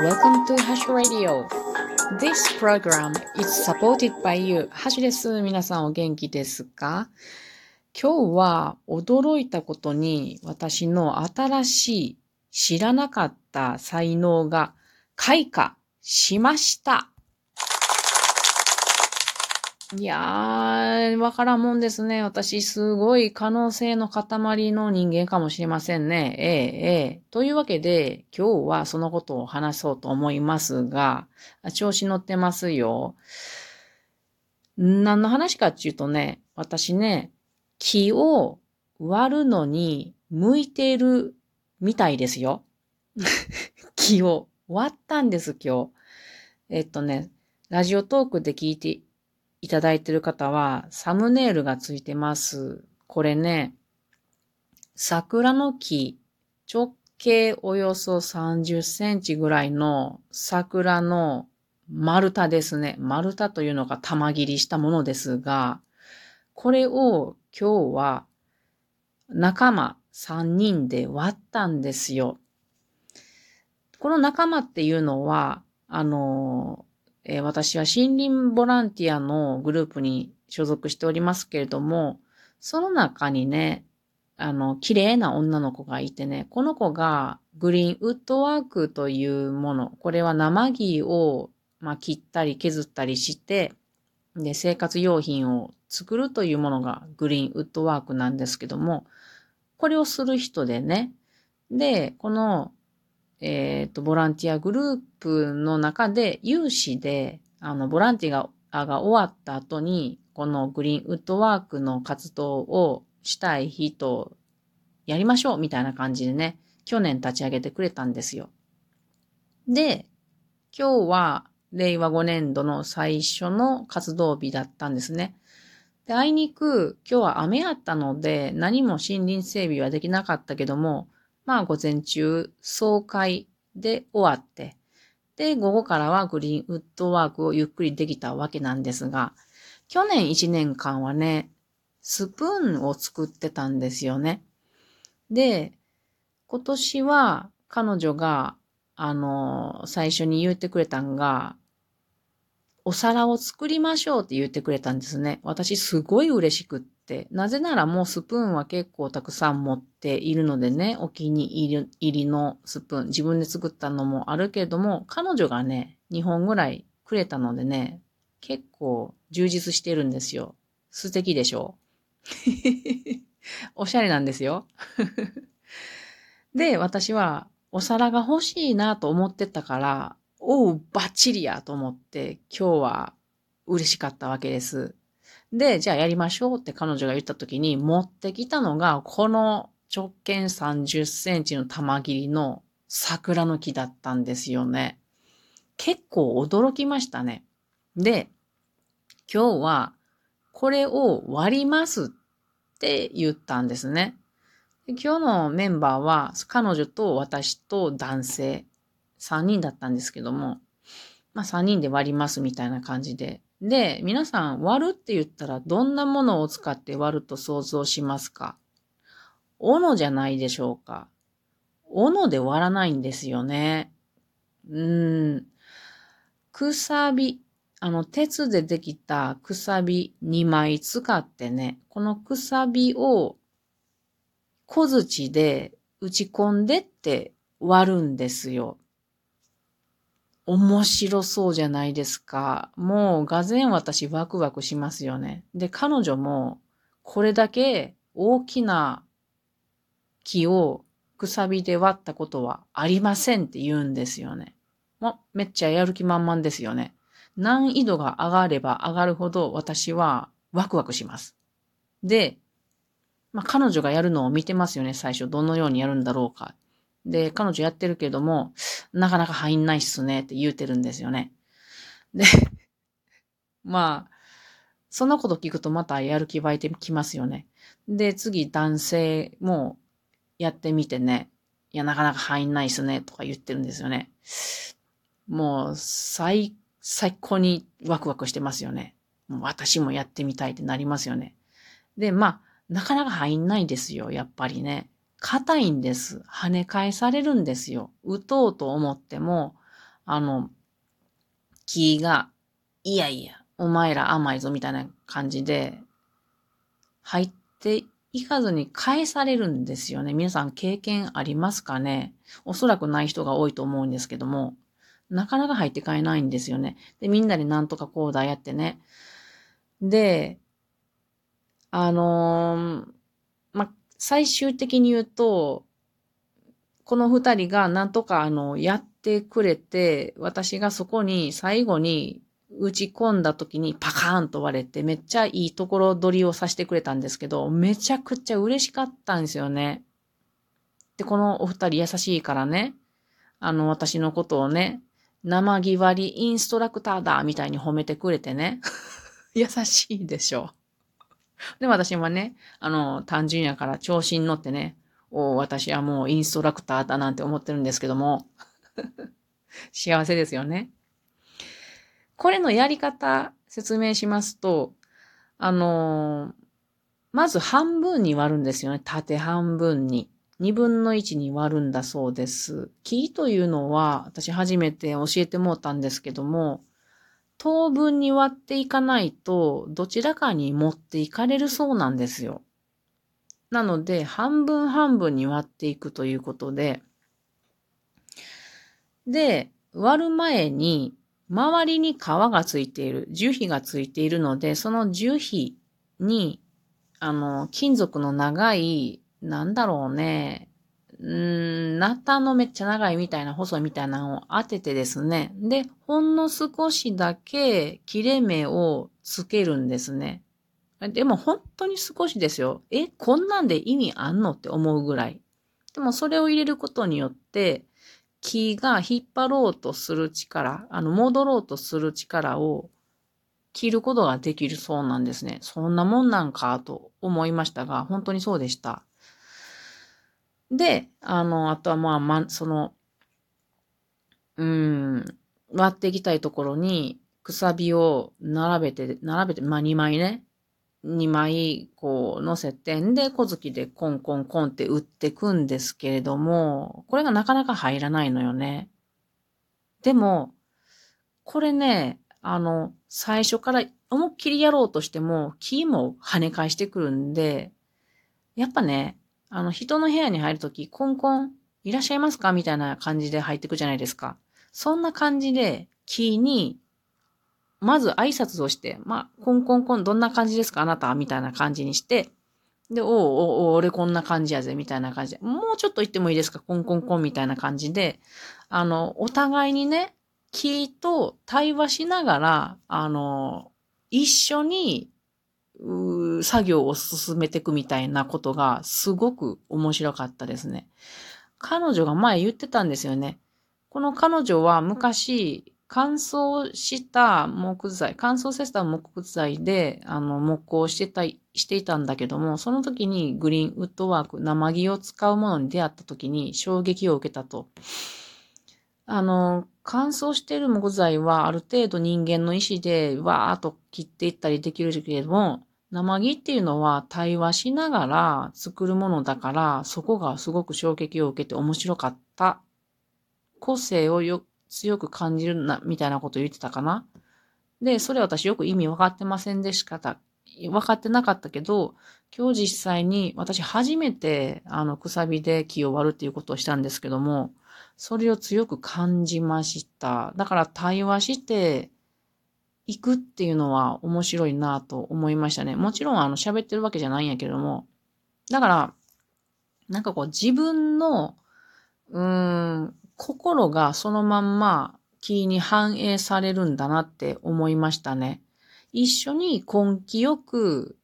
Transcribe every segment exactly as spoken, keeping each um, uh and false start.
Welcome to Hash Radio. This program is supported by you. ハッシュです。皆さんお元気ですか？今日は驚いたことに私の新しい知らなかった才能が開花しました。いやー、わからんもんですね。私、すごい可能性の塊の人間かもしれませんね。ええ、ええ。というわけで、今日はそのことを話そうと思いますが、調子乗ってますよ。何の話かっていうとね、私ね、木を割るのに向いているみたいですよ。木を割ったんです、今日。えっとね、ラジオトークで聞いて、いただいている方はサムネイルがついてます。これね、桜の木、直径およそさんじゅっセンチぐらいの桜の丸太ですね。丸太というのが玉切りしたものですが、これを今日は仲間さんにんで割ったんですよ。この仲間っていうのは、あの、私は森林ボランティアのグループに所属しておりますけれども、その中にね、あの、綺麗な女の子がいてね、この子がグリーンウッドワークというもの、これは生木を、まあ、切ったり削ったりして、で、生活用品を作るというものがグリーンウッドワークなんですけども、これをする人でね、で、この、えっと、ボランティアグループの中で有志で、あの、ボランティアが終わった後に、このグリーンウッドワークの活動をしたい人、やりましょうみたいな感じでね、去年立ち上げてくれたんですよ。で、今日はれいわごねんどの最初の活動日だったんですね。で、あいにく今日は雨あったので、何も森林整備はできなかったけども、まあ午前中総会で終わって、で午後からはグリーンウッドワークをゆっくりできたわけなんですが、去年いちねんかんはね、スプーンを作ってたんですよね。で、今年は彼女が、あの、最初に言ってくれたんが、お皿を作りましょうって言ってくれたんですね。私すごい嬉しくって。なぜならもうスプーンは結構たくさん持っているのでね、お気に入りのスプーン、自分で作ったのもあるけれども、彼女がね、にほんぐらいくれたのでね、結構充実してるんですよ。素敵でしょおしゃれなんですよ。で、私はお皿が欲しいなと思ってたから、おう、バッチリやと思って、今日は嬉しかったわけです。で、じゃあやりましょうって彼女が言った時に持ってきたのがこの直径さんじゅっセンチの玉切りの桜の木だったんですよね。結構驚きましたね。で、今日はこれを割りますって言ったんですね。で、今日のメンバーは彼女と私と男性さんにんだったんですけども、まあさんにんで割りますみたいな感じで、で、皆さん割るって言ったらどんなものを使って割ると想像しますか？斧じゃないでしょうか。斧で割らないんですよね。うーん。くさび。あの、鉄でできたくさびにまい使ってね、このくさびを小槌で打ち込んでって割るんですよ。面白そうじゃないですか。もう、がぜん私ワクワクしますよね。で、彼女も、これだけ大きな木をくさびで割ったことはありませんって言うんですよね。もう、めっちゃやる気満々ですよね。難易度が上がれば上がるほど私はワクワクします。で、まあ、彼女がやるのを見てますよね、最初。どのようにやるんだろうか。で、彼女やってるけども、なかなか入んないっすねって言うてるんですよね。で、まあ、そんなこと聞くとまたやる気湧いてきますよね。で、次男性もやってみてね、いや、なかなか入んないっすねとか言ってるんですよね。もう、最、最高にワクワクしてますよね。もう私もやってみたいってなりますよね。で、まあ、なかなか入んないですよ、やっぱりね。硬いんです。跳ね返されるんですよ。打とうと思っても、あの、木が、いやいや、お前ら甘いぞみたいな感じで、入っていかずに返されるんですよね。皆さん経験ありますかね？おそらくない人が多いと思うんですけども、なかなか入ってかえないんですよね。で、みんなでなんとかこうだやってね。で、あのー、ま、最終的に言うと、この二人がなんとかあの、やってくれて、私がそこに最後に打ち込んだ時にパカーンと割れて、めっちゃいいところ取りをさせてくれたんですけど、めちゃくちゃ嬉しかったんですよね。で、このお二人優しいからね、あの、私のことをね、生ぎわりインストラクターだみたいに褒めてくれてね。優しいでしょ。で、私はね、あの、単純やから調子に乗ってね、お私はもうインストラクターだなんて思ってるんですけども、幸せですよね。これのやり方説明しますと、あの、まず半分に割るんですよね。縦半分に。にぶんのいちに割るんだそうです。木というのは、私初めて教えてもうたんですけども、等分に割っていかないと、どちらかに持っていかれるそうなんですよ。なので、半分半分に割っていくということで、で、割る前に、周りに皮がついている、樹皮がついているので、その樹皮に、あの、金属の長い、なんだろうね、うーん、ナタのめっちゃ長いみたいな細いみたいなのを当ててですね。で、ほんの少しだけ切れ目をつけるんですね。でも本当に少しですよ。え、こんなんで意味あんのって思うぐらい。でもそれを入れることによって、木が引っ張ろうとする力、あの、戻ろうとする力を切ることができるそうなんですね。そんなもんなんかと思いましたが、本当にそうでした。で、あの、あとはまあ、ま、その、うーん、割っていきたいところに、くさびを並べて、並べて、まあにまいね、にまいこう乗せて、んで、小突きでコンコンコンって打ってくんですけれども、これがなかなか入らないのよね。でも、これね、あの、最初から思いっきりやろうとしても、木も跳ね返してくるんで、やっぱね、あの、人の部屋に入るとき、コンコン、いらっしゃいますかみたいな感じで入ってくじゃないですか。そんな感じで、木に、まず挨拶をして、まあ、コンコンコン、どんな感じですかあなたみたいな感じにして、で、おうおうおう、俺こんな感じやぜ、みたいな感じで、もうちょっと言ってもいいですかコンコンコンみたいな感じで、あの、お互いにね、木と対話しながら、あの、一緒に、作業を進めていくみたいなことがすごく面白かったですね。彼女が前言ってたんですよね。この彼女は昔乾燥した木材、乾燥させた木材であの木工をしてた、していたんだけども、その時にグリーンウッドワーク、生木を使うものに出会った時に衝撃を受けたと。あの、乾燥している木材はある程度人間の意思でわーっと切っていったりできるけれども、生木っていうのは対話しながら作るものだから、そこがすごく衝撃を受けて面白かった。個性をよ強く感じるな、みたいなこと言ってたかな。で、それ私よく意味分かってませんでした。分かってなかったけど、今日実際に私初めてあの、くさびで木を割るっていうことをしたんですけども、それを強く感じました。だから対話して、行くっていうのは面白いなぁと思いましたね。もちろんあの喋ってるわけじゃないんやけれども。だから、なんかこう自分の、うーん、心がそのまんま気に反映されるんだなって思いましたね。一緒に根気よく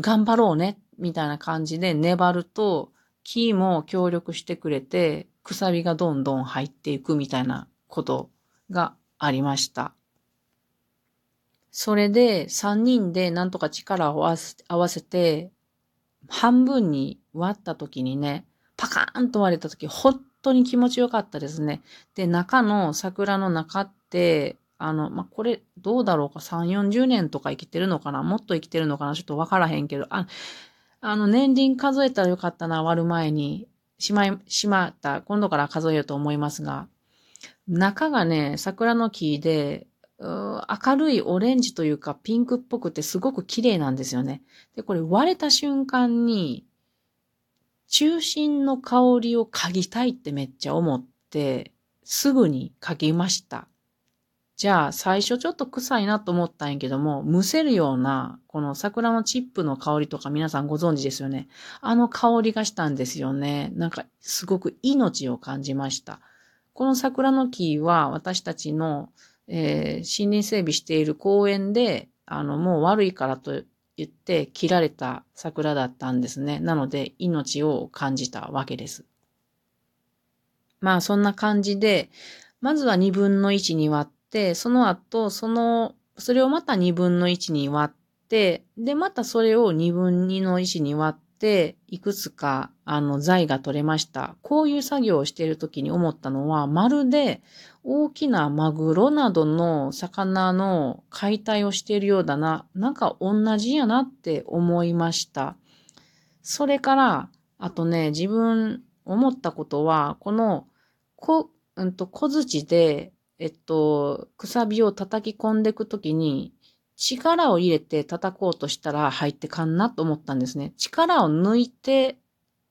頑張ろうね、みたいな感じで粘ると、気も協力してくれて、くさびがどんどん入っていくみたいなことがありました。それでさんにんでなんとか力を合わせて半分に割った時にね、パカーンと割れた時本当に気持ちよかったですね。で、中の桜の中って、あの、まあ、これどうだろうかさん、よんじゅうねんとか生きてるのかなもっと生きてるのかなちょっとわからへんけど、あ、あの、年輪数えたらよかったな、割る前に。しまい、しまった。今度から数えようと思いますが、中がね、桜の木で、明るいオレンジというかピンクっぽくてすごく綺麗なんですよね。で、これ割れた瞬間に中心の香りを嗅ぎたいってめっちゃ思ってすぐに嗅ぎました。じゃあ最初ちょっと臭いなと思ったんやけども、むせるようなこの桜のチップの香りとか皆さんご存知ですよね。あの香りがしたんですよね。なんかすごく命を感じました。この桜の木は私たちのえー、森林整備している公園で、あの、もう悪いからと言って切られた桜だったんですね。なので、命を感じたわけです。まあ、そんな感じで、まずはにぶんのいちに割って、その後、その、それをまたにぶんのいちに割って、で、またそれをにぶんのにに割って、いくつか、あの、材が取れました。こういう作業をしているときに思ったのは、まるで、大きなマグロなどの魚の解体をしているようだな。なんか同じやなって思いました。それから、あとね、自分思ったことは、この、こ、うんと、小槌で、えっと、くさびを叩き込んでいくときに、力を入れて叩こうとしたら入ってかんなと思ったんですね。力を抜いて、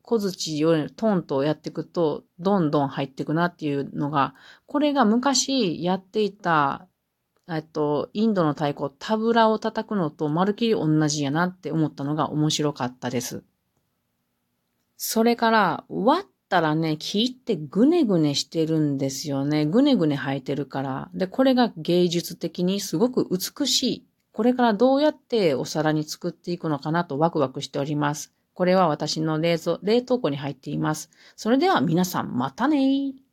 小槌をトンとやっていくと、どんどん入っていくなっていうのが、これが昔やっていた、えっと、インドの太鼓、タブラを叩くのとまるっきり同じやなって思ったのが面白かったです。それから、割ったらね、木ってぐねぐねしてるんですよね。ぐねぐね生えてるから。で、これが芸術的にすごく美しい。これからどうやってお皿に作っていくのかなとワクワクしております。これは私の冷蔵、冷凍庫に入っています。それでは皆さんまたねー。